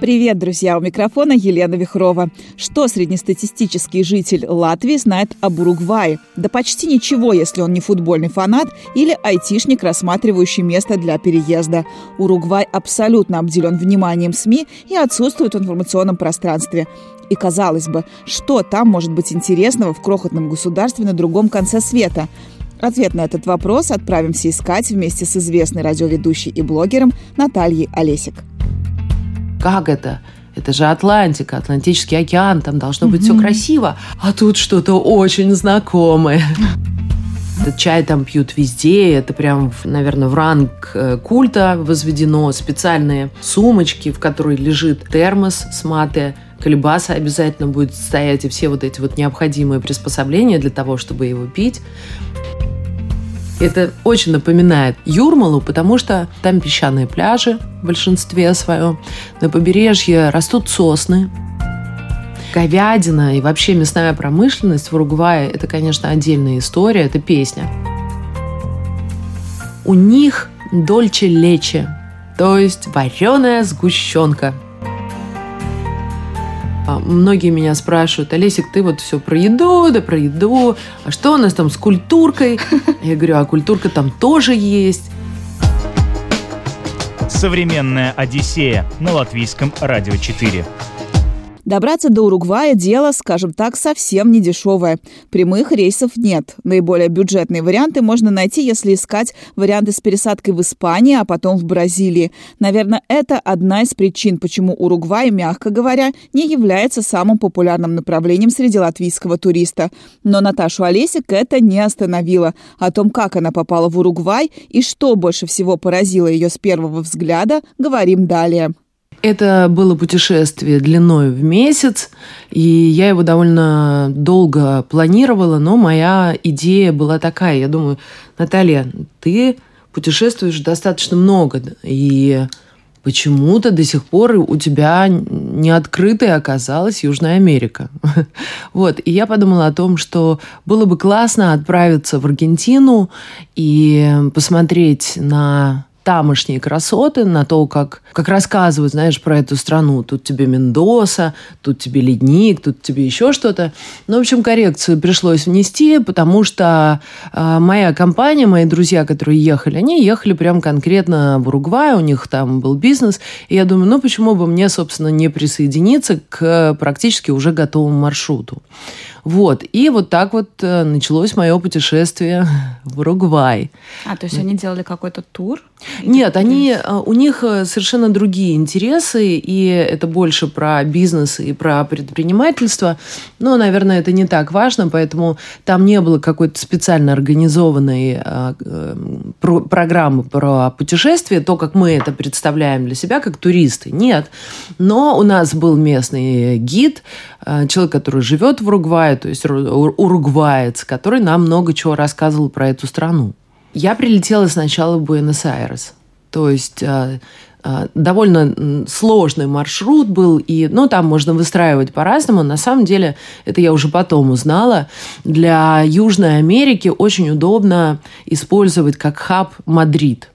Привет, друзья! У микрофона Елена Вихрова. Что среднестатистический житель Латвии знает об Уругвае? Да почти ничего, если он не футбольный фанат или айтишник, рассматривающий место для переезда. Уругвай абсолютно обделен вниманием СМИ и отсутствует в информационном пространстве. И, казалось бы, что там может быть интересного в крохотном государстве на другом конце света? Ответ на этот вопрос отправимся искать вместе с известной радиоведущей и блогером Натальей Олесик. Как это? Это же Атлантика, Атлантический океан, там должно быть все красиво. А тут что-то очень знакомое. Этот чай там пьют везде, это прям, наверное, в ранг культа возведено. Специальные сумочки, в которой лежит термос с мате. Колебаса обязательно будет стоять, и все вот эти вот необходимые приспособления для того, чтобы его пить. Это очень напоминает Юрмалу, потому что там песчаные пляжи в большинстве своем. На побережье растут сосны. Говядина и вообще мясная промышленность в Уругвае – это, конечно, отдельная история, это песня. У них дольче лече, то есть вареная сгущенка. Многие меня спрашивают: Олесик, ты вот все про еду, да про еду. А что у нас там с культуркой? Я говорю, а культурка там тоже есть. Современная Одиссея на латвийском Радио 4. Добраться до Уругвая – дело, скажем так, совсем не дешевое. Прямых рейсов нет. Наиболее бюджетные варианты можно найти, если искать варианты с пересадкой в Испании, а потом в Бразилии. Наверное, это одна из причин, почему Уругвай, мягко говоря, не является самым популярным направлением среди латвийского туриста. Но Наташу Олесик это не остановило. О том, как она попала в Уругвай и что больше всего поразило ее с первого взгляда, говорим далее. Это было путешествие длиной в месяц, и я его довольно долго планировала, но моя идея была такая. Я думаю, Наталья, ты путешествуешь достаточно много, и почему-то до сих пор у тебя не открытой оказалась Южная Америка. Вот, и я подумала о том, что было бы классно отправиться в Аргентину и посмотреть на тамошние красоты, на то, как рассказывают, знаешь, про эту страну. Тут тебе Мендоса, тут тебе ледник, тут тебе еще что-то. Ну, в общем, коррекцию пришлось внести, потому что моя компания, мои друзья, которые ехали, они ехали прям конкретно в Уругвай, у них там был бизнес. И я думаю, ну, почему бы мне, собственно, не присоединиться к практически уже готовому маршруту. Вот. И вот так вот началось мое путешествие в Уругвай. А, то есть они делали какой-то тур? Нет, у них совершенно другие интересы, и это больше про бизнес и про предпринимательство. Но, наверное, это не так важно, поэтому там не было какой-то специально организованной программы про путешествие, то, как мы это представляем для себя, как туристы. Нет. Но у нас был местный гид, человек, который живет в Уругвае, то есть уругваец, который нам много чего рассказывал про эту страну. Я прилетела сначала в Буэнос-Айрес, то есть довольно сложный маршрут был, и, ну, там можно выстраивать по-разному. На самом деле, это я уже потом узнала, для Южной Америки очень удобно использовать как хаб Мадрид.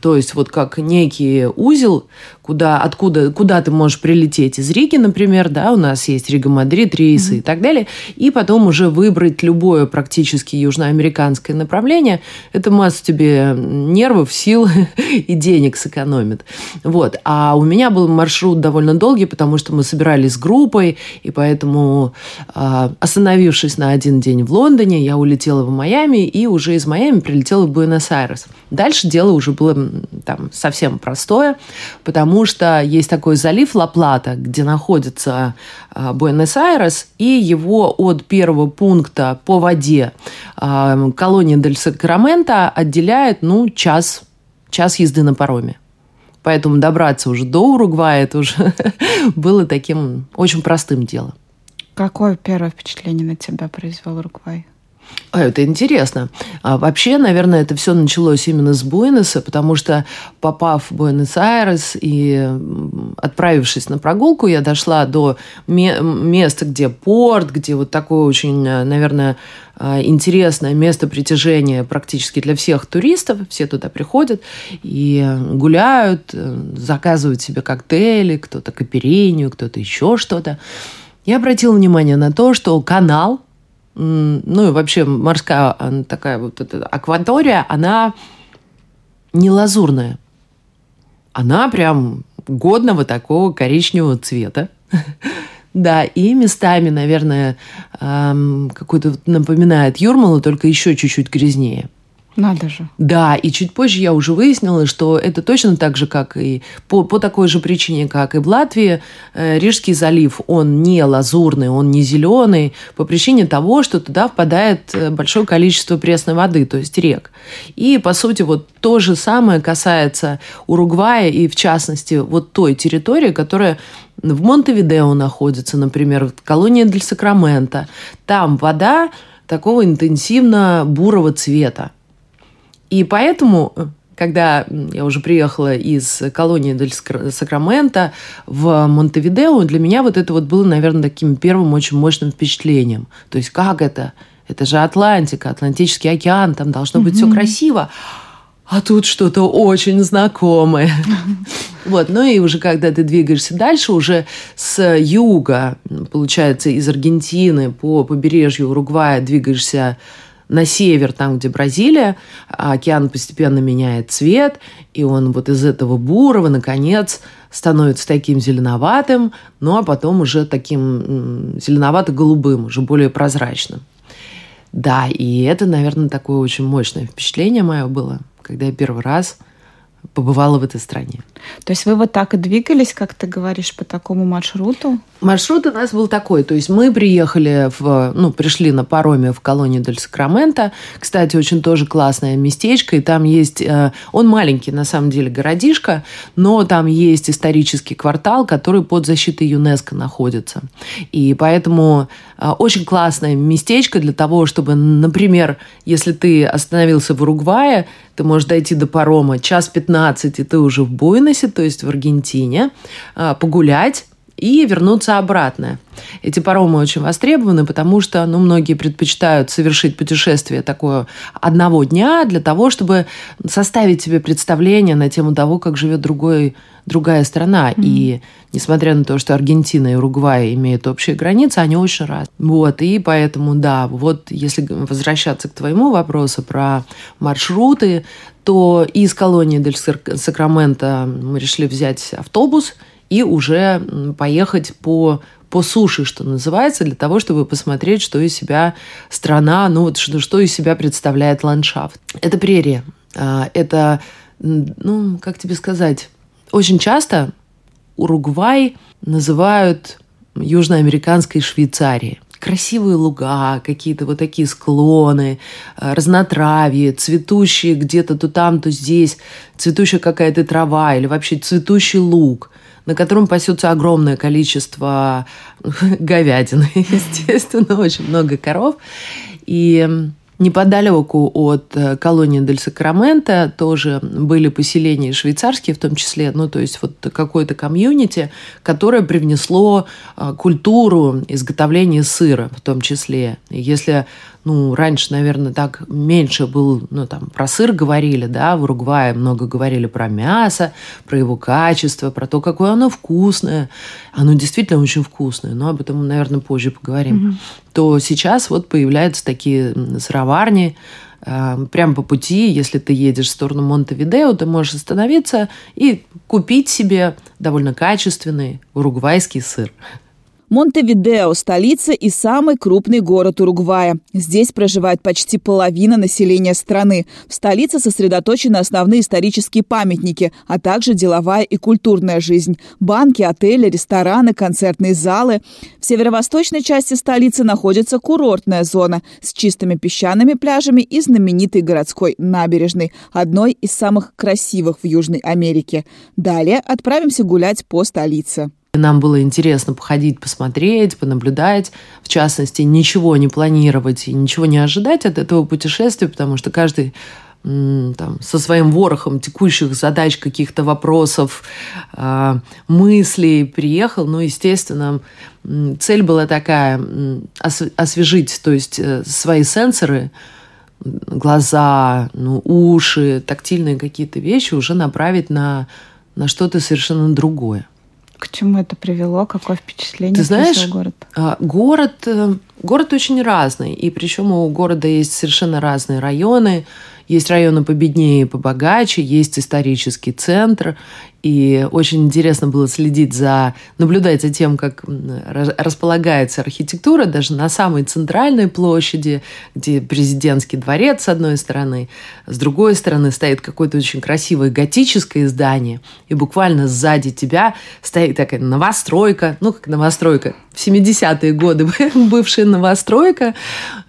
То есть вот как некий узел, куда ты можешь прилететь из Риги, например, да, у нас есть Рига-Мадрид, рейсы и так далее, и потом уже выбрать любое практически южноамериканское направление. Это массу тебе нервов, сил и денег сэкономит. Вот. А у меня был маршрут довольно долгий, потому что мы собирались с группой, и поэтому, остановившись на один день в Лондоне, я улетела в Майами и уже из Майами прилетела в Буэнос-Айрес. Дальше дело уже было там совсем простое, потому что есть такой залив Ла Плата, где находится Буэнос-Айрес, и его от первого пункта по воде Колония-дель-Сакраменто отделяет, час езды на пароме. Поэтому добраться уже до Уругвая это уже было таким очень простым делом. Какое первое впечатление на тебя произвел Уругвай? А, это интересно. А вообще, наверное, это все началось именно с Буэноса, потому что, попав в Буэнос-Айрес и отправившись на прогулку, я дошла до места, где порт, где вот такое очень, наверное, интересное место притяжения практически для всех туристов. Все туда приходят и гуляют, заказывают себе коктейли, кто-то каперинью, кто-то еще что-то. Я обратила внимание на то, что канал, ну и вообще морская такая вот эта акватория, она не лазурная. Она прям годного такого коричневого цвета. Да, и местами, наверное, какой-то напоминает Юрмалу, только еще чуть-чуть грязнее. Надо же. Да, и чуть позже я уже выяснила, что это точно так же, как и по такой же причине, как и в Латвии, Рижский залив, он не лазурный, он не зеленый, по причине того, что туда впадает большое количество пресной воды, то есть рек. И, по сути, вот то же самое касается Уругвая и, в частности, вот той территории, которая в Монтевидео находится, например, в Колония-дель-Сакраменто. Там вода такого интенсивно бурого цвета. И поэтому, когда я уже приехала из колонии Дель-Сакраменто в Монтевидео, для меня вот это вот было, наверное, таким первым очень мощным впечатлением. То есть как это? Это же Атлантика, Атлантический океан, там должно быть все красиво. А тут что-то очень знакомое. Вот. Ну и уже когда ты двигаешься дальше, уже с юга, получается, из Аргентины по побережью Уругвая двигаешься на север, там, где Бразилия, океан постепенно меняет цвет, и он вот из этого бурого, наконец, становится таким зеленоватым, ну, а потом уже таким зеленовато-голубым, уже более прозрачным. Да, и это, наверное, такое очень мощное впечатление мое было, когда я первый раз побывала в этой стране. То есть вы вот так и двигались, как ты говоришь, по такому маршруту? Маршрут у нас был такой. То есть мы пришли на пароме в Колонию-дель-Сакраменто. Кстати, очень тоже классное местечко. И там есть... Он маленький, на самом деле, городишко, но там есть исторический квартал, который под защитой ЮНЕСКО находится. И поэтому очень классное местечко для того, чтобы, например, если ты остановился в Уругвае, ты можешь дойти до парома 1:15, и ты уже в Буэносе, то есть в Аргентине, погулять и вернуться обратно. Эти паромы очень востребованы, потому что многие предпочитают совершить путешествие такое одного дня для того, чтобы составить себе представление на тему того, как живет другая страна. Mm-hmm. И несмотря на то, что Аргентина и Уругвай имеют общие границы, они очень разные. Вот, и поэтому, да, вот если возвращаться к твоему вопросу про маршруты, то из колонии Дель-Сакраменто мы решили взять автобус и уже поехать по суше, что называется, для того, чтобы посмотреть, что из себя страна, что из себя представляет ландшафт. Это прерия. Это, как тебе сказать, очень часто Уругвай называют южноамериканской Швейцарией. Красивые луга, какие-то вот такие склоны, разнотравье, цветущие где-то то там, то здесь, цветущая какая-то трава или вообще цветущий луг, на котором пасется огромное количество говядины, естественно, очень много коров. И неподалеку от колонии Дель-Сакраменто тоже были поселения швейцарские, в том числе, то есть вот какое-то комьюнити, которое привнесло культуру изготовления сыра, в том числе. Если раньше, наверное, так меньше был, про сыр говорили, да, в Уругвае много говорили про мясо, про его качество, про то, какое оно вкусное. Оно действительно очень вкусное, но об этом, наверное, позже поговорим. Mm-hmm. То сейчас вот появляются такие сыроварни, прямо по пути, если ты едешь в сторону Монтевидео, ты можешь остановиться и купить себе довольно качественный уругвайский сыр. Монтевидео – столица и самый крупный город Уругвая. Здесь проживает почти половина населения страны. В столице сосредоточены основные исторические памятники, а также деловая и культурная жизнь. Банки, отели, рестораны, концертные залы. В северо-восточной части столицы находится курортная зона с чистыми песчаными пляжами и знаменитой городской набережной, одной из самых красивых в Южной Америке. Далее отправимся гулять по столице. Нам было интересно походить, посмотреть, понаблюдать. В частности, ничего не планировать и ничего не ожидать от этого путешествия, потому что каждый со своим ворохом текущих задач, каких-то вопросов, мыслей приехал. Ну, естественно, цель была такая – освежить, то есть свои сенсоры, глаза, уши, тактильные какие-то вещи уже направить на что-то совершенно другое. К чему это привело? Какое впечатление? Ты знаешь, город очень разный. И причем у города есть совершенно разные районы. Есть районы победнее и побогаче, есть исторический центр. И очень интересно было наблюдать за тем, как располагается архитектура, даже на самой центральной площади, где президентский дворец с одной стороны, с другой стороны стоит какое-то очень красивое готическое здание, и буквально сзади тебя стоит такая новостройка, как новостройка, в 70-е годы бывшая новостройка,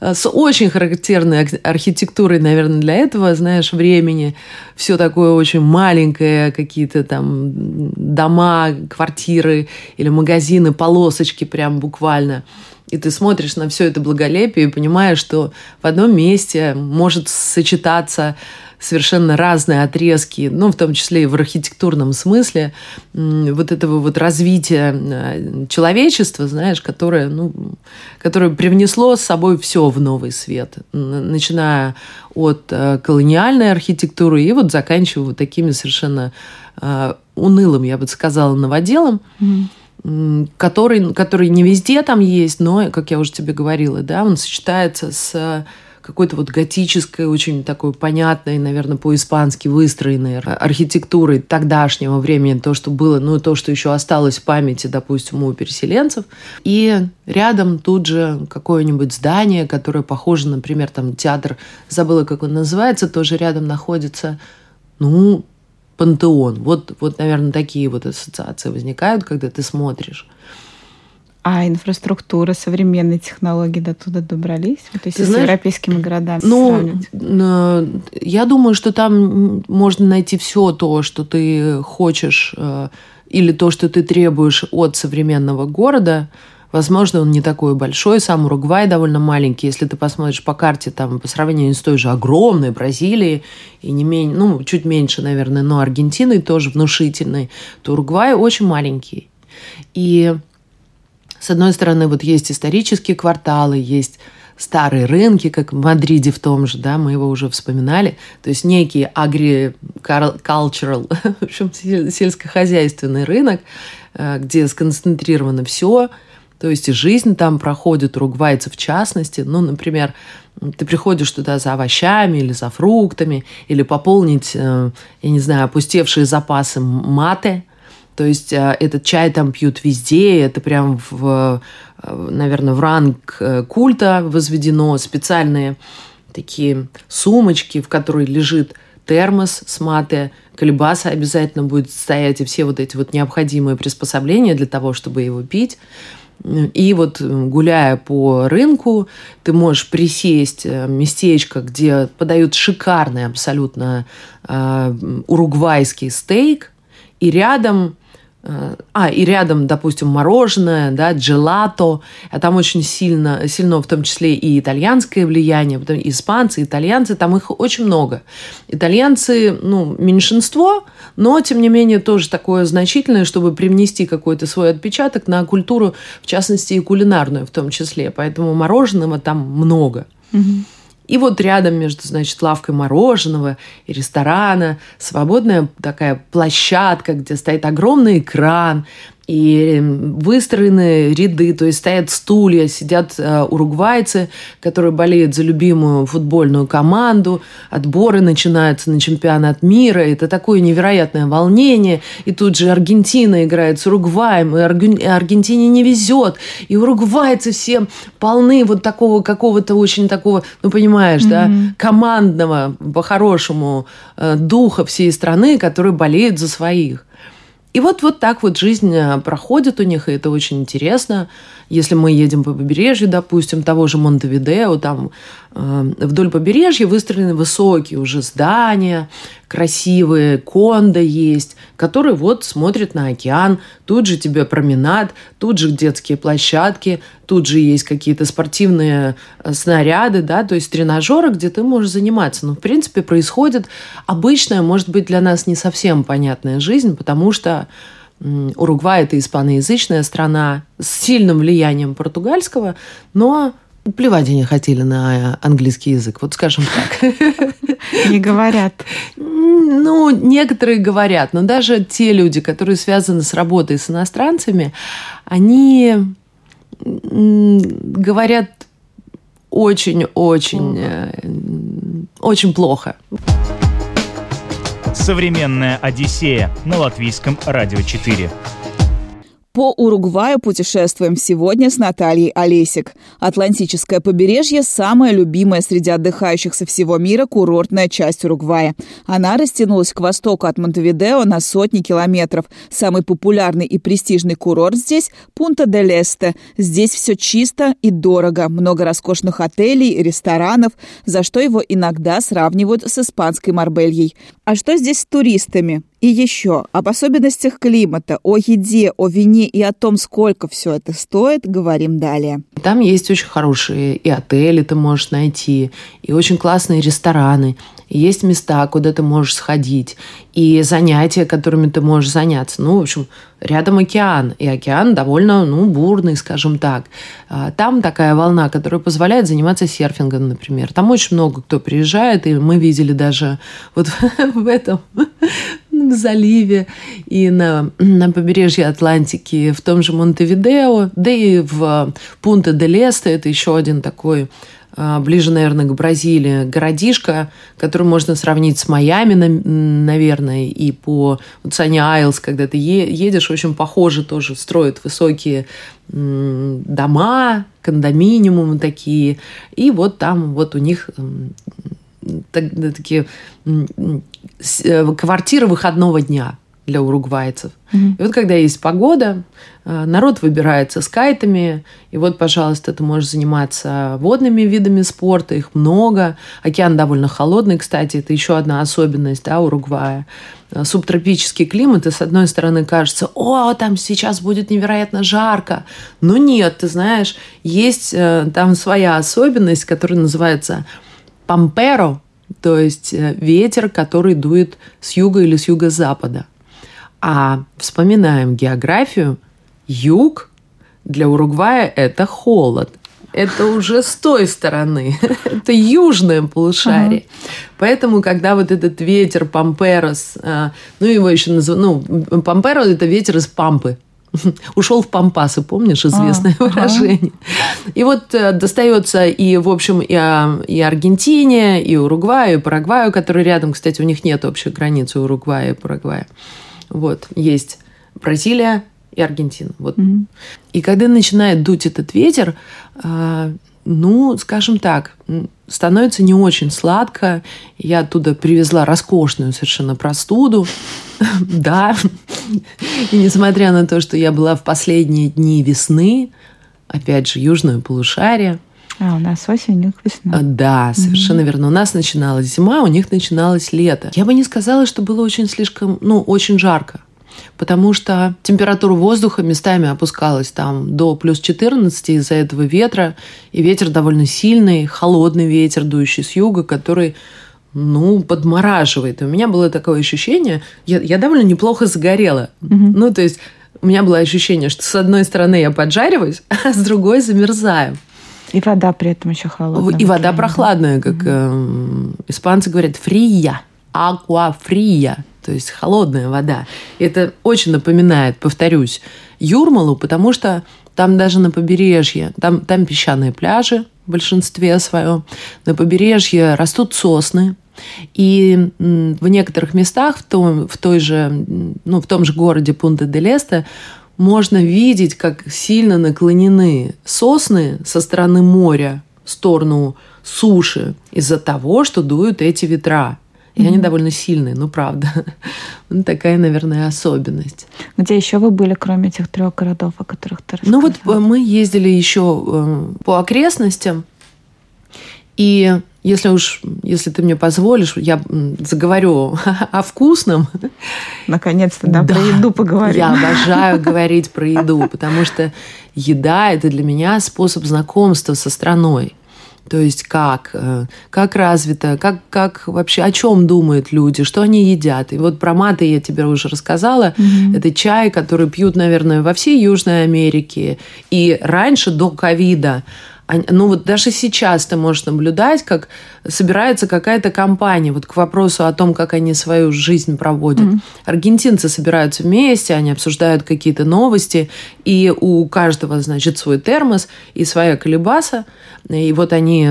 с очень характерной архитектурой, наверное, для этого, знаешь, времени. Все такое очень маленькое, какие-то там дома, квартиры или магазины, полосочки прям буквально. И ты смотришь на все это благолепие и понимаешь, что в одном месте может сочетаться совершенно разные отрезки, в том числе и в архитектурном смысле, вот этого вот развития человечества, знаешь, которое привнесло с собой все в новый свет, начиная от колониальной архитектуры и вот заканчивая вот такими совершенно унылым, я бы сказала, новоделом, который не везде там есть, но, как я уже тебе говорила, да, он сочетается с какой-то вот готической, очень такой понятной, наверное, по-испански выстроенной архитектурой тогдашнего времени, то, что было, то, что еще осталось в памяти, допустим, у переселенцев. И рядом тут же какое-нибудь здание, которое похоже, например, там театр, забыла, как он называется, тоже рядом находится, пантеон. Вот, наверное, такие вот ассоциации возникают, когда ты смотришь. А инфраструктура, современные технологии до туда добрались? То есть с европейскими городами сравнивать? Я думаю, что там можно найти все то, что ты хочешь, или то, что ты требуешь от современного города. Возможно, он не такой большой. Сам Уругвай довольно маленький. Если ты посмотришь по карте, там, по сравнению с той же огромной Бразилией, и не менее, чуть меньше, наверное, но Аргентиной тоже внушительной, то Уругвай очень маленький. И с одной стороны, вот есть исторические кварталы, есть старые рынки, как в Мадриде в том же, да, мы его уже вспоминали, то есть некий agricultural, в общем, сельскохозяйственный рынок, где сконцентрировано все, то есть и жизнь там проходит, уругвайцы в частности, например, ты приходишь туда за овощами или за фруктами, или пополнить, я не знаю, опустевшие запасы мате. То есть этот чай там пьют везде, это прям, наверное, в ранг культа возведено. Специальные такие сумочки, в которой лежит термос с мате, колебаса обязательно будет стоять, и все вот эти вот необходимые приспособления для того, чтобы его пить. И вот, гуляя по рынку, ты можешь присесть в местечко, где подают шикарный абсолютно уругвайский стейк, и рядом, допустим, мороженое, да, джелато, а там очень сильно в том числе и итальянское влияние, потом испанцы, итальянцы, там их очень много. Итальянцы, меньшинство, но, тем не менее, тоже такое значительное, чтобы привнести какой-то свой отпечаток на культуру, в частности, и кулинарную в том числе, поэтому мороженого там много. Mm-hmm. И вот рядом между, лавкой мороженого и ресторана свободная такая площадка, где стоит огромный экран, и выстроены ряды, то есть стоят стулья, сидят уругвайцы, которые болеют за любимую футбольную команду, отборы начинаются на чемпионат мира, это такое невероятное волнение, и тут же Аргентина играет с Уругваем, и Аргентине не везет, и уругвайцы все полны вот такого какого-то очень такого, понимаешь, да, командного, по-хорошему, духа всей страны, которые болеют за своих. И вот так вот жизнь проходит у них, и это очень интересно. Если мы едем по побережью, допустим, того же Монтевидео, там вдоль побережья выстроены высокие уже здания, красивые, кондо есть, которые вот смотрят на океан, тут же тебе променад, тут же детские площадки, тут же есть какие-то спортивные снаряды, да, то есть тренажеры, где ты можешь заниматься. Но, в принципе, происходит обычная, может быть, для нас не совсем понятная жизнь, потому что Уругвай – это испаноязычная страна с сильным влиянием португальского, но плевать они хотели на английский язык, вот скажем так. Не говорят. Ну, некоторые говорят, но даже те люди, которые связаны с работой с иностранцами, они говорят очень-очень плохо. Современная Одиссея на латвийском радио 4. По Уругваю путешествуем сегодня с Натальей Олесик. Атлантическое побережье – самая любимая среди отдыхающих со всего мира курортная часть Уругвая. Она растянулась к востоку от Монтевидео на сотни километров. Самый популярный и престижный курорт здесь – Пунта-дель-Эсте. Здесь все чисто и дорого. Много роскошных отелей, ресторанов, за что его иногда сравнивают с испанской Марбельей. А что здесь с туристами? И еще об особенностях климата, о еде, о вине и о том, сколько все это стоит, говорим далее. Там есть очень хорошие и отели ты можешь найти, и очень классные рестораны, и есть места, куда ты можешь сходить, и занятия, которыми ты можешь заняться. Ну, в общем, рядом океан, и океан довольно, бурный, скажем так. Там такая волна, которая позволяет заниматься серфингом, например. Там очень много кто приезжает, и мы видели даже вот в этом заливе и на побережье Атлантики, в том же Монтевидео, да и в Пунта-дель-Эсте, это еще один такой ближе, наверное, к Бразилии городишко, который можно сравнить с Майами, наверное, и по Сани-Айлс, когда ты едешь, очень похоже тоже строят высокие дома, кондоминиумы такие, и вот там вот у них такие квартиры выходного дня для уругвайцев. Mm-hmm. И вот когда есть погода, народ выбирается с кайтами, и вот, пожалуйста, ты можешь заниматься водными видами спорта, их много. Океан довольно холодный, кстати, это еще одна особенность, да, Уругвая. Субтропический климат, и с одной стороны кажется, там сейчас будет невероятно жарко, но нет, ты знаешь, есть там своя особенность, которая называется памперо, то есть ветер, который дует с юга или с юго-запада. А вспоминаем географию, юг для Уругвая – это холод. Это уже с той стороны, это южное полушарие. Поэтому, когда вот этот ветер памперо, его еще называют, памперо – это ветер из пампы. Ушел в пампасы, помнишь, известное выражение. И вот достается и, в общем, и Аргентине, и Уругваю, и Парагваю, которые рядом, кстати, у них нет общей границы Уругвая и Парагвая. Вот, есть Бразилия и Аргентина. Вот. Mm-hmm. И когда начинает дуть этот ветер, скажем так, становится не очень сладко. Я оттуда привезла роскошную совершенно простуду. Да. И несмотря на то, что я была в последние дни весны, опять же, южное полушарие. А, у нас осень, у них весна. Да, совершенно верно. У нас начиналась зима, у них начиналось лето. Я бы не сказала, что было очень жарко, потому что температура воздуха местами опускалась там до плюс 14 из-за этого ветра, и ветер довольно сильный, холодный ветер, дующий с юга, который, подмораживает. И у меня было такое ощущение, я довольно неплохо загорела. Mm-hmm. У меня было ощущение, что с одной стороны я поджариваюсь, а с другой замерзаю. И вода при этом еще холодная. И вода прохладная, как испанцы говорят, фрия, аква фрия, то есть холодная вода. И это очень напоминает, повторюсь, Юрмалу, потому что там даже на побережье, там песчаные пляжи в большинстве своем, на побережье растут сосны. И в некоторых местах, в том же городе Пунта-дель-Эсте, можно видеть, как сильно наклонены сосны со стороны моря в сторону суши из-за того, что дуют эти ветра. И они довольно сильные, правда. Такая, наверное, особенность. Где еще вы были, кроме этих трех городов, о которых ты рассказала? Мы ездили еще по окрестностям. И Если ты мне позволишь, я заговорю о вкусном. Наконец-то, да, про еду поговорим. Я обожаю говорить про еду, потому что еда – это для меня способ знакомства со страной. То есть как развито, как вообще, о чем думают люди, что они едят. И вот про мате я тебе уже рассказала. Mm-hmm. Это чай, который пьют, наверное, во всей Южной Америке. И раньше, до ковида, ну вот даже сейчас ты можешь наблюдать, как собирается какая-то компания, вот к вопросу о том, как они свою жизнь проводят. Mm-hmm. Аргентинцы собираются вместе, они обсуждают какие-то новости, и у каждого, значит, свой термос и своя колебаса, и вот они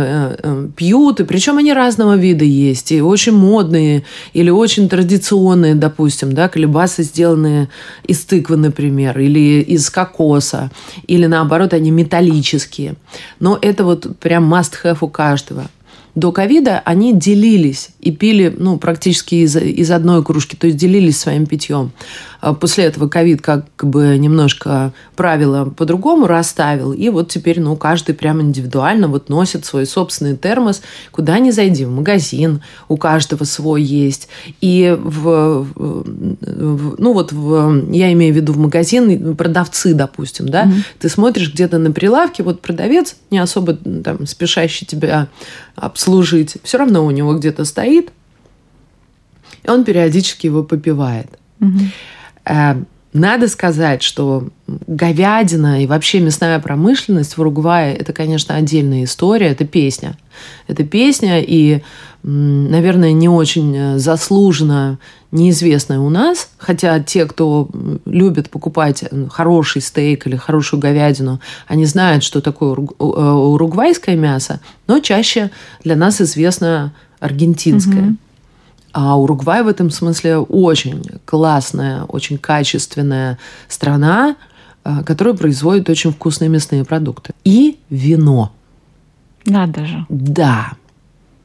пьют, и причем они разного вида есть, и очень модные, или очень традиционные, допустим, да, колебасы, сделанные из тыквы, например, или из кокоса, или наоборот, они металлические. Но это вот прям must-have у каждого. До ковида они делились и пили, ну, практически из одной кружки, то есть делились своим питьем. После этого ковид как бы немножко правила по-другому расставил, и вот теперь, ну, каждый прям индивидуально вот носит свой собственный термос, куда ни зайди, в магазин, у каждого свой есть. И я имею в виду в магазин, продавцы, допустим, да, mm-hmm. ты смотришь где-то на прилавке, вот продавец, не особо там спешащий тебя обслужить, все равно у него где-то стоит, и он периодически его попивает. Mm-hmm. Надо сказать, что говядина и вообще мясная промышленность в Уругвае – это, конечно, отдельная история, это песня. Это песня и, наверное, не очень заслуженно неизвестная у нас, хотя те, кто любит покупать хороший стейк или хорошую говядину, они знают, что такое уругвайское мясо, но чаще для нас известно аргентинское. Mm-hmm. А Уругвай в этом смысле очень классная, очень качественная страна, которая производит очень вкусные мясные продукты. И вино. Надо же. Да.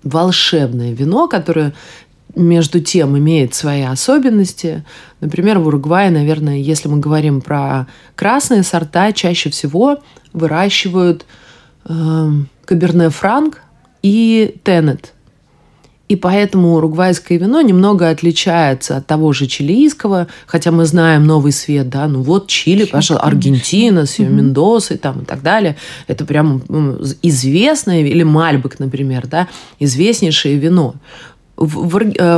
Волшебное вино, которое между тем имеет свои особенности. Например, в Уругвае, наверное, если мы говорим про красные сорта, чаще всего выращивают Каберне Франк и Тенет. И поэтому уругвайское вино немного отличается от того же чилийского, хотя мы знаем новый свет, да, ну вот Чили, пожалуйста, Аргентина с ее Мендосой там и так далее. Это прям известное, или Мальбек, например, да, известнейшее вино. В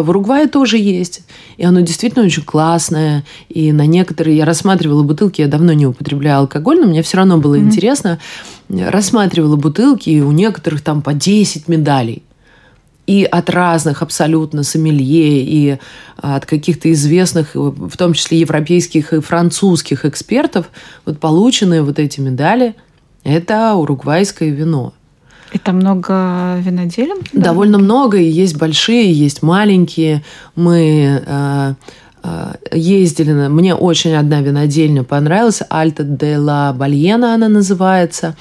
Уругвае тоже есть, и оно действительно очень классное, и на некоторые я рассматривала бутылки, я давно не употребляла алкоголь, но мне все равно было интересно, рассматривала бутылки, и у некоторых там по 10 медалей. И от разных абсолютно сомелье, и от каких-то известных, в том числе европейских и французских экспертов, вот полученные вот эти медали – это уругвайское вино. И там много виноделин? Да? Довольно много, и есть большие, есть маленькие. Мы ездили, мне очень одна винодельня понравилась, «Альта де ла Бальена» она называется,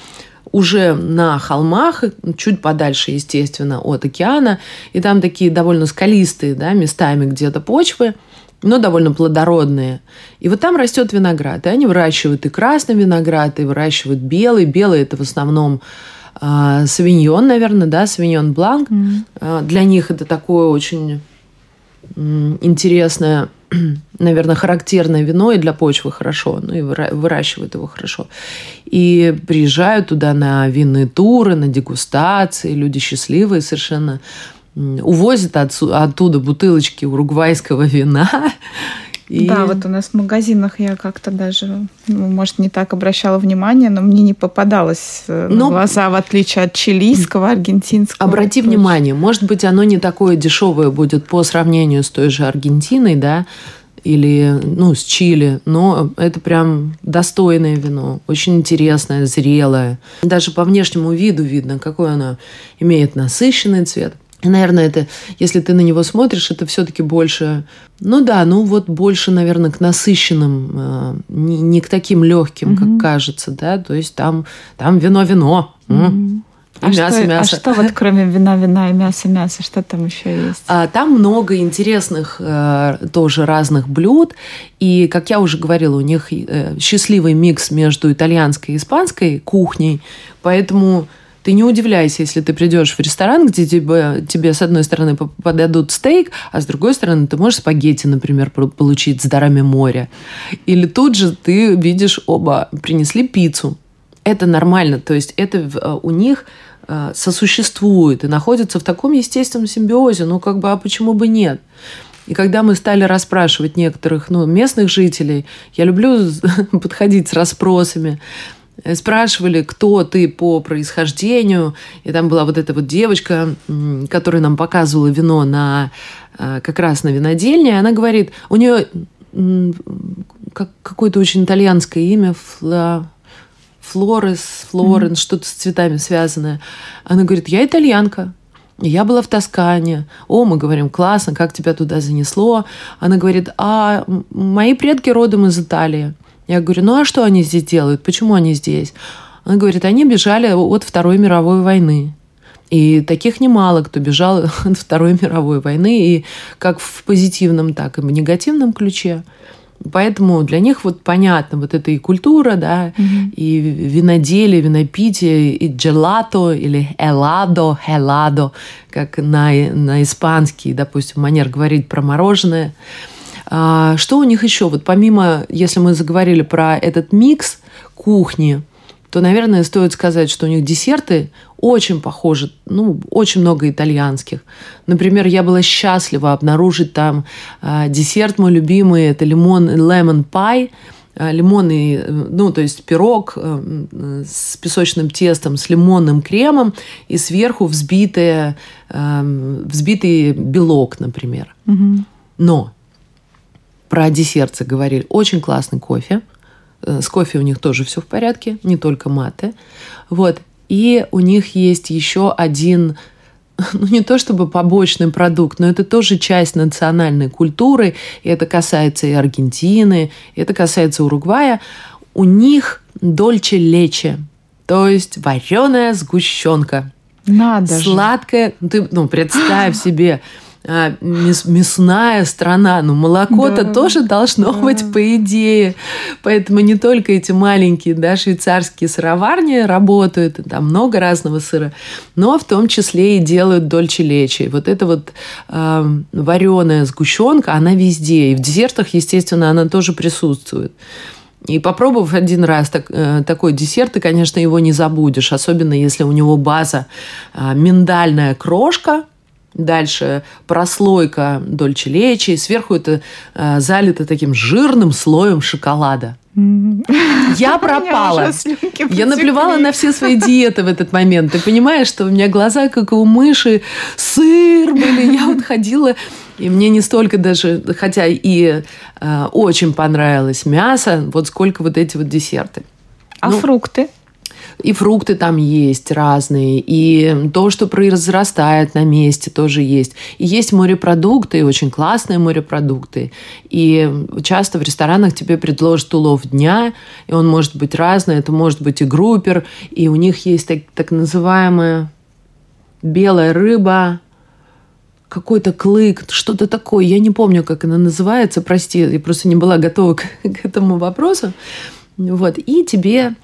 уже на холмах, чуть подальше, естественно, от океана, и там такие довольно скалистые, да, местами где-то почвы, но довольно плодородные. И вот там растет виноград, и они выращивают и красный виноград, и выращивают белый. Белый – это в основном совиньон, наверное, да, совиньон бланк. Mm-hmm. Для них это такое очень интересное, наверное, характерное вино, и для почвы хорошо, ну и выращивают его хорошо. И приезжают туда на винные туры, на дегустации, люди счастливые совершенно, увозят оттуда бутылочки уругвайского вина. И... Да, вот у нас в магазинах я как-то даже, может, не так обращала внимание, но мне не попадалось на глаза, в отличие от чилийского, аргентинского. Обрати внимание, может быть, оно не такое дешевое будет по сравнению с той же Аргентиной, да, или, ну, с Чили, но это прям достойное вино, очень интересное, зрелое. Даже по внешнему виду видно, какое оно имеет насыщенный цвет. И, наверное, это, если ты на него смотришь, это все-таки больше, больше, наверное, к насыщенным, не к таким легким, mm-hmm. как кажется, да, то есть там вино-вино. Mm-hmm. А мясо. А что вот кроме вина и мяса, что там еще есть? Там много интересных тоже разных блюд. И, как я уже говорила, у них счастливый микс между итальянской и испанской кухней. Поэтому Ты не удивляйся, если ты придешь в ресторан, где тебе с одной стороны подадут стейк, а с другой стороны ты можешь спагетти, например, получить с дарами моря. Или тут же ты видишь, оба принесли пиццу. Это нормально, то есть это у них сосуществует и находится в таком естественном симбиозе. Ну, как бы, а почему бы нет? И когда мы стали расспрашивать некоторых местных жителей, я люблю подходить с расспросами, спрашивали, кто ты по происхождению. И там была вот эта вот девочка, которая нам показывала вино на, как раз на винодельне. Она говорит, у нее какое-то очень итальянское имя, Флоренс, что-то с цветами связанное. Она говорит, я итальянка. Я была в Тоскане. О, мы говорим, классно, как тебя туда занесло? Она говорит, а мои предки родом из Италии. Я говорю, ну а что они здесь делают? Почему они здесь? Она говорит, они бежали от Второй мировой войны. И таких немало, кто бежал от Второй мировой войны, и как в позитивном, так и в негативном ключе. Поэтому для них вот понятно, вот это и культура, да, и виноделие, винопитие, и джелато или хеладо, как на испанский, допустим, манер говорить про мороженое. Что у них еще? Вот помимо, если мы заговорили про этот микс кухни, то, наверное, стоит сказать, что у них десерты очень похожи, очень много итальянских. Например, я была счастлива обнаружить там десерт мой любимый, это лемон пай, лимонный, то есть пирог с песочным тестом, с лимонным кремом и сверху взбитый белок, например. Mm-hmm. Но про десерт говорили. Очень классный кофе. С кофе у них тоже все в порядке, не только мате. Вот. И у них есть еще один, не то чтобы побочный продукт, но это тоже часть национальной культуры, и это касается и Аргентины, и это касается Уругвая. У них дольче лече, то есть вареная сгущенка. Надо же. Сладкая. Ты, представь себе... мясная страна, молоко-то тоже должно быть, по идее. Поэтому не только эти маленькие, швейцарские сыроварни работают, там много разного сыра, но в том числе и делают дольче лече. Вот эта вот вареная сгущенка, она везде. И в десертах, естественно, она тоже присутствует. И попробовав один раз такой десерт, ты, конечно, его не забудешь, особенно если у него база миндальная крошка, дальше прослойка дольче лече, и сверху это залито таким жирным слоем шоколада. Я пропала. Я наплевала на все свои диеты в этот момент. Ты понимаешь, что у меня глаза, как у мыши, сыр были. Я вот ходила, и мне не столько даже, хотя и очень понравилось мясо, вот сколько вот эти вот десерты. А фрукты? И фрукты там есть разные, и то, что произрастает на месте, тоже есть. И есть морепродукты, очень классные морепродукты. И часто в ресторанах тебе предложат улов дня, и он может быть разный, это может быть и группер, и у них есть так называемая белая рыба, какой-то клык, что-то такое. Я не помню, как она называется, прости, я просто не была готова к этому вопросу. Вот. И тебе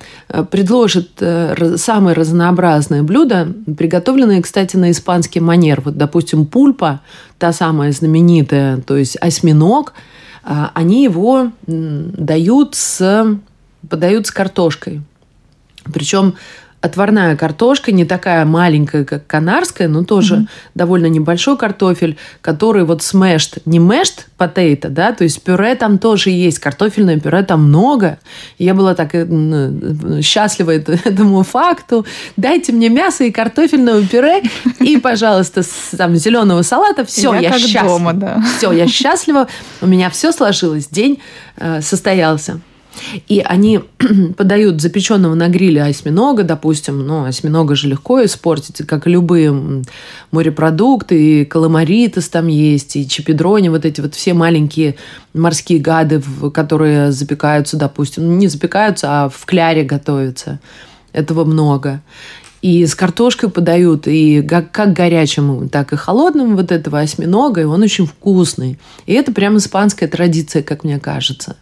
предложат самые разнообразные блюда, приготовленные, кстати, на испанский манер. Вот, допустим, пульпа, та самая знаменитая, то есть осьминог, они его подают с картошкой. Причем отварная картошка, не такая маленькая, как канарская, но тоже довольно небольшой картофель, который вот смешт, не mashed potato, то есть пюре там тоже есть, картофельное пюре там много. Я была так счастлива этому факту. Дайте мне мясо и картофельного пюре, и, пожалуйста, там зеленого салата. Все, я счастлива. Дома, да. Все, я счастлива. У меня все сложилось, день состоялся. И они подают запеченного на гриле осьминога, допустим, осьминога же легко испортить, как и любые морепродукты, и каламаритос там есть, и чипедрони, вот эти вот все маленькие морские гады, которые запекаются, допустим, не запекаются, а в кляре готовятся. Этого много. И с картошкой подают, и как горячим, так и холодным вот этого осьминога, и он очень вкусный. И это прям испанская традиция, как мне кажется.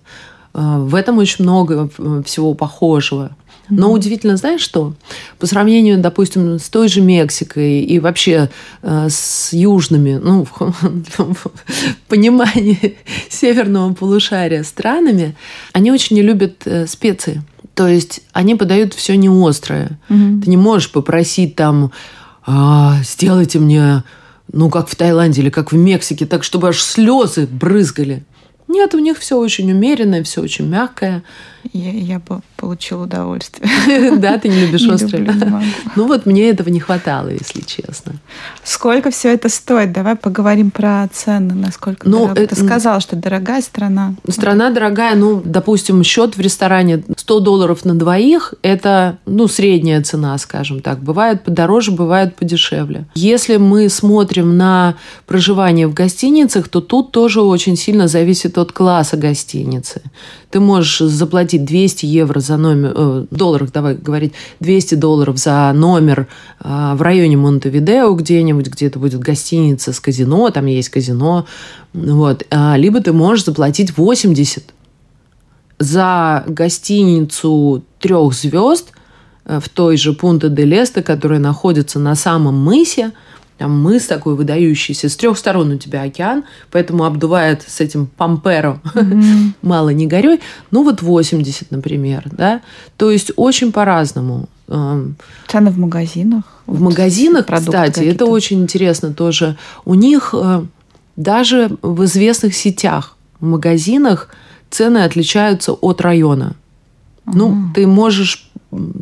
В этом очень много всего похожего. Но удивительно, знаешь что? По сравнению, допустим, с той же Мексикой и вообще с южными, ну, в понимании северного полушария странами, они очень не любят специи. То есть они подают все не острое. Ты не можешь попросить там, сделайте мне, ну, как в Таиланде или как в Мексике, так, чтобы аж слезы брызгали. Нет, у них все очень умеренное, все очень мягкое. Я бы получила удовольствие. Да, ты не любишь острое. Ну вот мне этого не хватало, если честно. Сколько все это стоит? Давай поговорим про цены, насколько дорого. Ты сказала, что дорогая страна. Страна дорогая, ну, допустим, счет в ресторане $100 на двоих, это, ну, средняя цена, скажем так. Бывает подороже, бывает подешевле. Если мы смотрим на проживание в гостиницах, то тут тоже очень сильно зависит от класса гостиницы. Ты можешь заплатить $200 за номер, долларов, давай говорить, $200 за номер в районе Монтевидео где-нибудь, где-то будет гостиница с казино, там есть казино, вот. Либо ты можешь заплатить $80 за гостиницу 3 звезд в той же Пунта-дель-Эсте, которая находится на самом мысе. Там мыс такой выдающийся. С 3 сторон у тебя океан, поэтому обдувает с этим памперо. Мало не горюй. Ну, вот $80, например. Да? То есть очень по-разному. Цены в магазинах. В магазинах, кстати, какие-то. Это очень интересно тоже. У них даже в известных сетях, в магазинах цены отличаются от района. Ну, ты можешь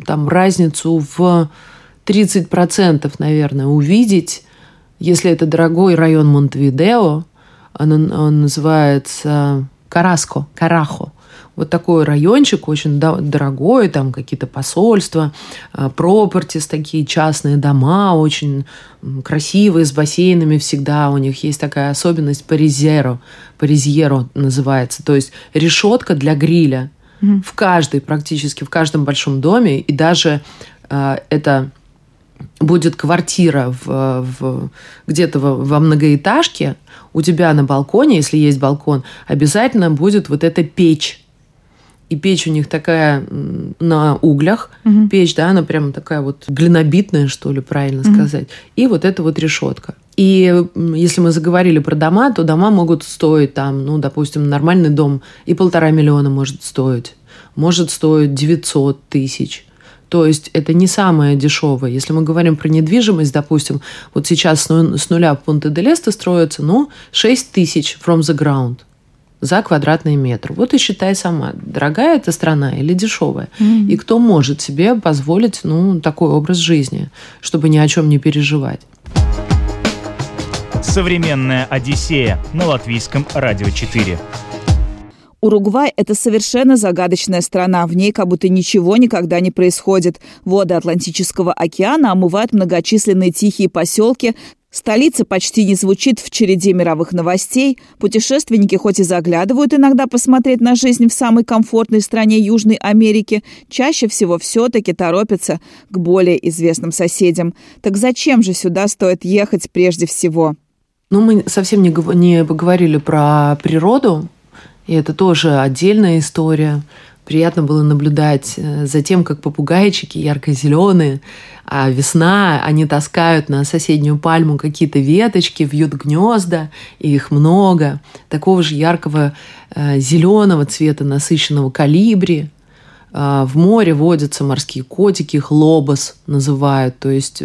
там разницу в 30%, наверное, увидеть. Если это дорогой район Монтевидео, он называется Карахо. Вот такой райончик, очень дорогой, там какие-то посольства, пропертис, такие частные дома, очень красивые, с бассейнами всегда. У них есть такая особенность паризьеро называется, то есть решетка для гриля. Практически в каждом большом доме, и даже это... будет квартира где-то во многоэтажке, у тебя на балконе, если есть балкон, обязательно будет вот эта печь. И печь у них такая на углях, печь, да, она прям такая вот глинобитная, что ли, правильно сказать. И вот эта вот решетка. И если мы заговорили про дома, то дома могут стоить там, ну, допустим, нормальный дом и $1,5 миллиона может стоить 900 тысяч. То есть это не самое дешевое. Если мы говорим про недвижимость, допустим, вот сейчас с нуля в Пунта-дель-Эсте строится, 6 тысяч from the ground за квадратный метр. Вот и считай сама, дорогая эта страна или дешевая. И кто может себе позволить, такой образ жизни, чтобы ни о чем не переживать. Современная Одиссея на Латвийском радио 4. Уругвай – это совершенно загадочная страна. В ней как будто ничего никогда не происходит. Воды Атлантического океана омывают многочисленные тихие поселки. Столица почти не звучит в череде мировых новостей. Путешественники хоть и заглядывают иногда посмотреть на жизнь в самой комфортной стране Южной Америки, чаще всего все-таки торопятся к более известным соседям. Так зачем же сюда стоит ехать прежде всего? Мы совсем не поговорили про природу. И это тоже отдельная история. Приятно было наблюдать за тем, как попугайчики ярко-зеленые, а весна, они таскают на соседнюю пальму какие-то веточки, вьют гнезда, и их много. Такого же яркого зеленого цвета, насыщенного колибри. В море водятся морские котики, их лобос называют, то есть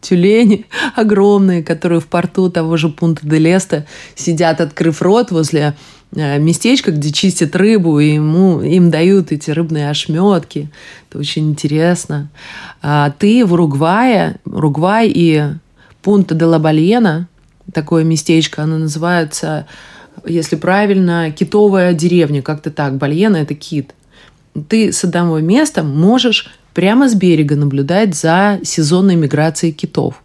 тюлени огромные, которые в порту того же Пунта-дель-Эсте сидят, открыв рот возле местечко, где чистят рыбу, и им дают эти рыбные ошметки. Это очень интересно. Ты в Уругвай и Пунта-де-ла-Бальена, такое местечко, оно называется, если правильно, китовая деревня, как-то так. Бальена – это кит. Ты с одного места можешь прямо с берега наблюдать за сезонной миграцией китов.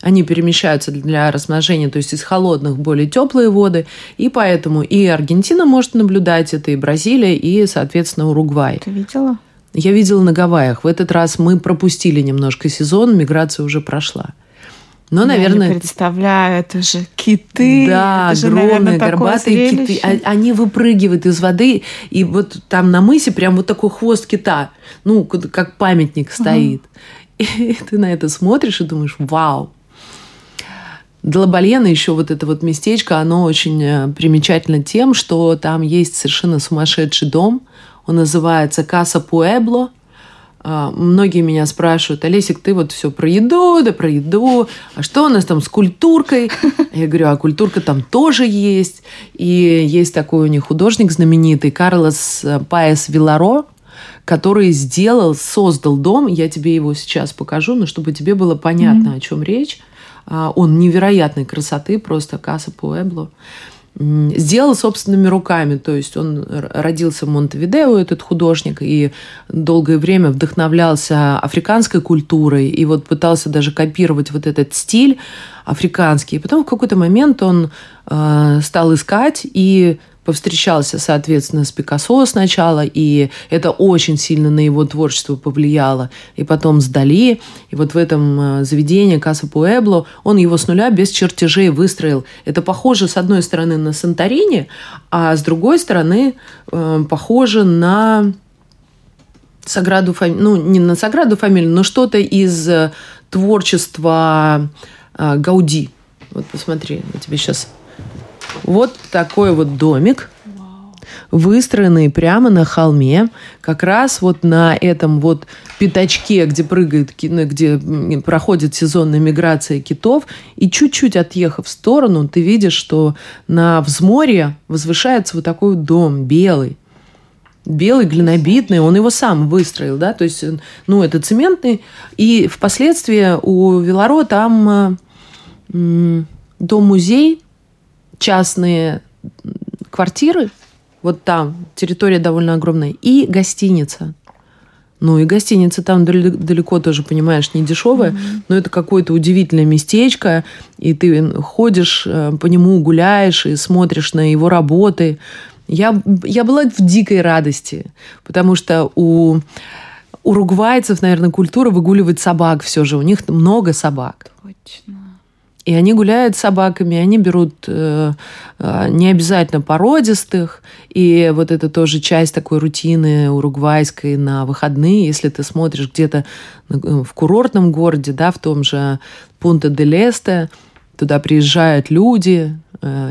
Они перемещаются для размножения, то есть из холодных в более теплые воды, и поэтому и Аргентина может наблюдать это, и Бразилия, и, соответственно, Уругвай. Ты видела? Я видела на Гавайях. В этот раз мы пропустили немножко сезон, миграция уже прошла. Но, я наверное, не представляю, это же киты. Да, это же, огромные, наверное, горбатые киты. Они выпрыгивают из воды, и вот там на мысе прям вот такой хвост кита, ну, как памятник стоит. И ты на это смотришь и думаешь, вау. Длабальена, еще вот это вот местечко, оно очень примечательно тем, что там есть совершенно сумасшедший дом. Он называется Каса Пуэбло. Многие меня спрашивают: Олесик, ты вот все про еду, да про еду. А что у нас там с культуркой? Я говорю, а культурка там тоже есть. И есть такой у них художник знаменитый Карлос Паэс Виларо, который создал дом. Я тебе его сейчас покажу, но чтобы тебе было понятно, о чем речь. Он невероятной красоты, просто Каса Пуэбло. Сделал собственными руками, то есть он родился в Монтевидео, этот художник, и долгое время вдохновлялся африканской культурой, и вот пытался даже копировать вот этот стиль африканский. И потом в какой-то момент он стал искать и повстречался, соответственно, с Пикассо сначала, и это очень сильно на его творчество повлияло, и потом с Дали, и вот в этом заведении Каса Пуэбло он его с нуля без чертежей выстроил. Это похоже, с одной стороны, на Санторини, а с другой стороны, похоже на Саграду Фамилию, ну, не на Саграду Фамилию, но что-то из творчества Гауди. Вот посмотри, я тебе сейчас... Вот такой вот домик, выстроенный прямо на холме, как раз вот на этом вот пятачке, где проходит сезонная миграция китов. И чуть-чуть отъехав в сторону, ты видишь, что на взморье возвышается вот такой вот дом белый. Белый, глинобитный, он его сам выстроил, да, то есть, ну, это цементный. И впоследствии у Виларо там дом-музей, частные квартиры, вот там территория довольно огромная, и гостиница. Ну, и гостиница там далеко тоже, понимаешь, не дешевая, но это какое-то удивительное местечко, и ты ходишь по нему, гуляешь и смотришь на его работы. Я была в дикой радости, потому что у уругвайцев, наверное, культура выгуливать собак все же. У них много собак. Точно. И они гуляют с собаками, они берут не обязательно породистых. И вот это тоже часть такой рутины уругвайской на выходные. Если ты смотришь где-то в курортном городе, да, в том же Пунта-дель-Эсте, туда приезжают люди,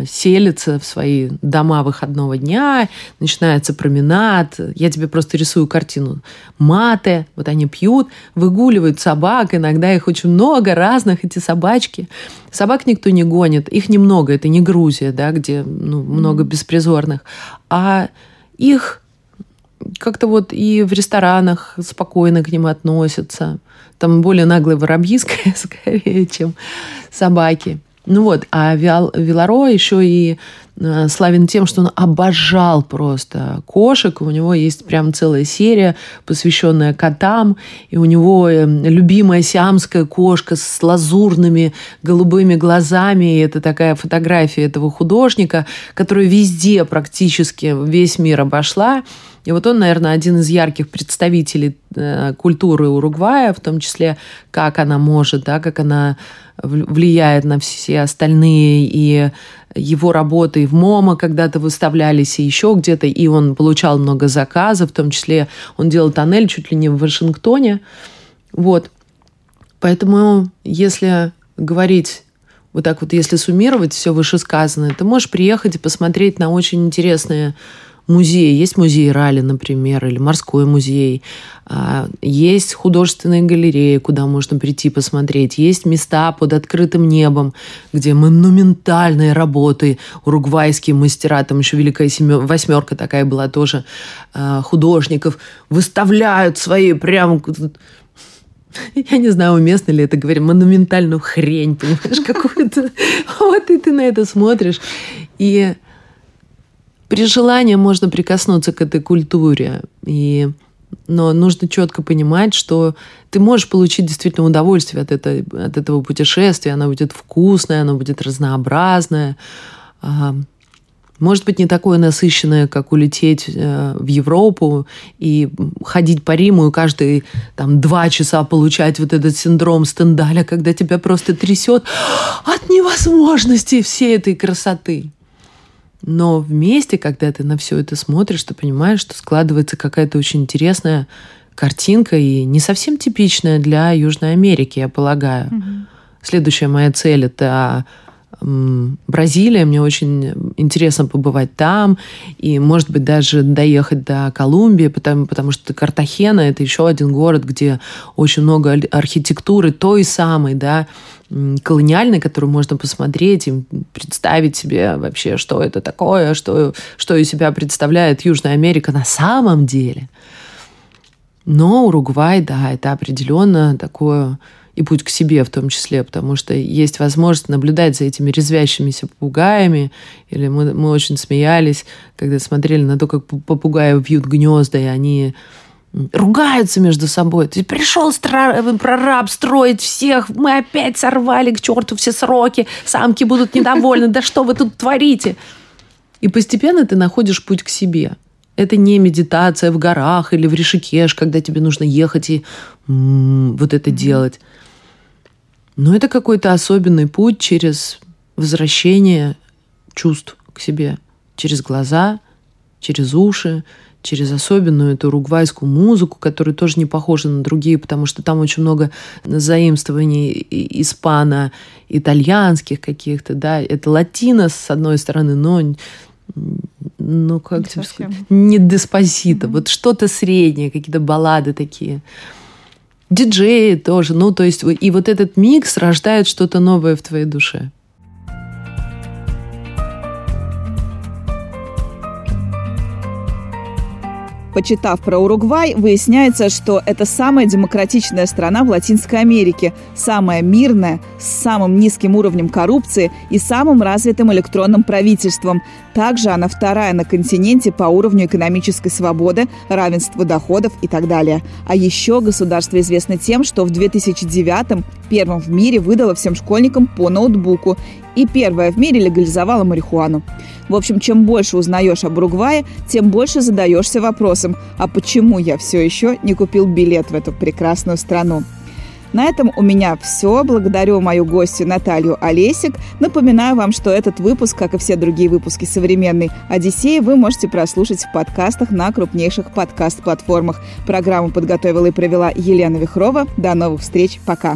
селятся в свои дома выходного дня, начинается променад. Я тебе просто рисую картину. Мате, вот они пьют, выгуливают собак. Иногда их очень много разных, эти собачки. Собак никто не гонит. Их немного, это не Грузия, да, где много беспризорных. А их как-то вот и в ресторанах спокойно к ним относятся. Там более наглые воробьи, скорее, чем собаки. Ну вот, а Виларо еще и славен тем, что он обожал просто кошек. У него есть прям целая серия, посвященная котам. И у него любимая сиамская кошка с лазурными голубыми глазами. И это такая фотография этого художника, которая везде практически весь мир обошла. И вот он, наверное, один из ярких представителей культуры Уругвая, в том числе, как она может, да, как она влияет на все остальные. И его работы в МОМА когда-то выставлялись, и еще где-то. И он получал много заказов, в том числе он делал тоннель чуть ли не в Вашингтоне. Вот. Поэтому, если говорить... Вот так вот, если суммировать все вышесказанное, ты можешь приехать и посмотреть на очень интересные музеи. Есть музей Ралли, например, или морской музей. Есть художественные галереи, куда можно прийти посмотреть. Есть места под открытым небом, где монументальные работы. Уругвайские мастера, там еще великая восьмерка такая была тоже, художников, выставляют свои прям... Я не знаю, уместно ли это говорить, монументальную хрень, понимаешь, какую-то. Вот и ты на это смотришь. И при желании можно прикоснуться к этой культуре. Но нужно четко понимать, что ты можешь получить действительно удовольствие от этого путешествия. Оно будет вкусное, оно будет разнообразное. Может быть, не такое насыщенное, как улететь в Европу и ходить по Риму, и каждые там 2 часа получать вот этот синдром Стендаля, когда тебя просто трясет от невозможности всей этой красоты. Но вместе, когда ты на все это смотришь, ты понимаешь, что складывается какая-то очень интересная картинка и не совсем типичная для Южной Америки, я полагаю. Mm-hmm. Следующая моя цель – это Бразилия. Мне очень интересно побывать там и, может быть, даже доехать до Колумбии, потому что Картахена – это еще один город, где очень много архитектуры той самой, да, колониальной, которую можно посмотреть и представить себе вообще, что это такое, что из себя представляет Южная Америка на самом деле. Но Уругвай, да, это определенно такое... И путь к себе в том числе, потому что есть возможность наблюдать за этими резвящимися попугаями. Или мы очень смеялись, когда смотрели на то, как попугаи вьют гнезда, и они ругаются между собой. «Ты пришел прораб строить всех, мы опять сорвали к черту все сроки, самки будут недовольны, да что вы тут творите?» И постепенно ты находишь путь к себе. Это не медитация в горах или в Ришикеш, когда тебе нужно ехать и вот это делать. Но это какой-то особенный путь через возвращение чувств к себе. Через глаза, через уши, через особенную эту уругвайскую музыку, которая тоже не похожа на другие, потому что там очень много заимствований испано-итальянских каких-то. Да? Это латино, с одной стороны, но... Ну, как тебе сказать? Не Деспасито. Mm-hmm. Вот что-то среднее, какие-то баллады такие. Диджеи тоже. Ну, то есть, и вот этот микс рождает что-то новое в твоей душе. Почитав про Уругвай, выясняется, что это самая демократичная страна в Латинской Америке, самая мирная, с самым низким уровнем коррупции и самым развитым электронным правительством. Также она вторая на континенте по уровню экономической свободы, равенства доходов и так далее. А еще государство известно тем, что в 2009-м первым в мире выдало всем школьникам по ноутбуку и первая в мире легализовала марихуану. В общем, чем больше узнаешь об Уругвае, тем больше задаешься вопросом, а почему я все еще не купил билет в эту прекрасную страну? На этом у меня все. Благодарю мою гостью Наталью Олесик. Напоминаю вам, что этот выпуск, как и все другие выпуски «Современной Одиссеи», вы можете прослушать в подкастах на крупнейших подкаст-платформах. Программу подготовила и провела Елена Вихрова. До новых встреч. Пока.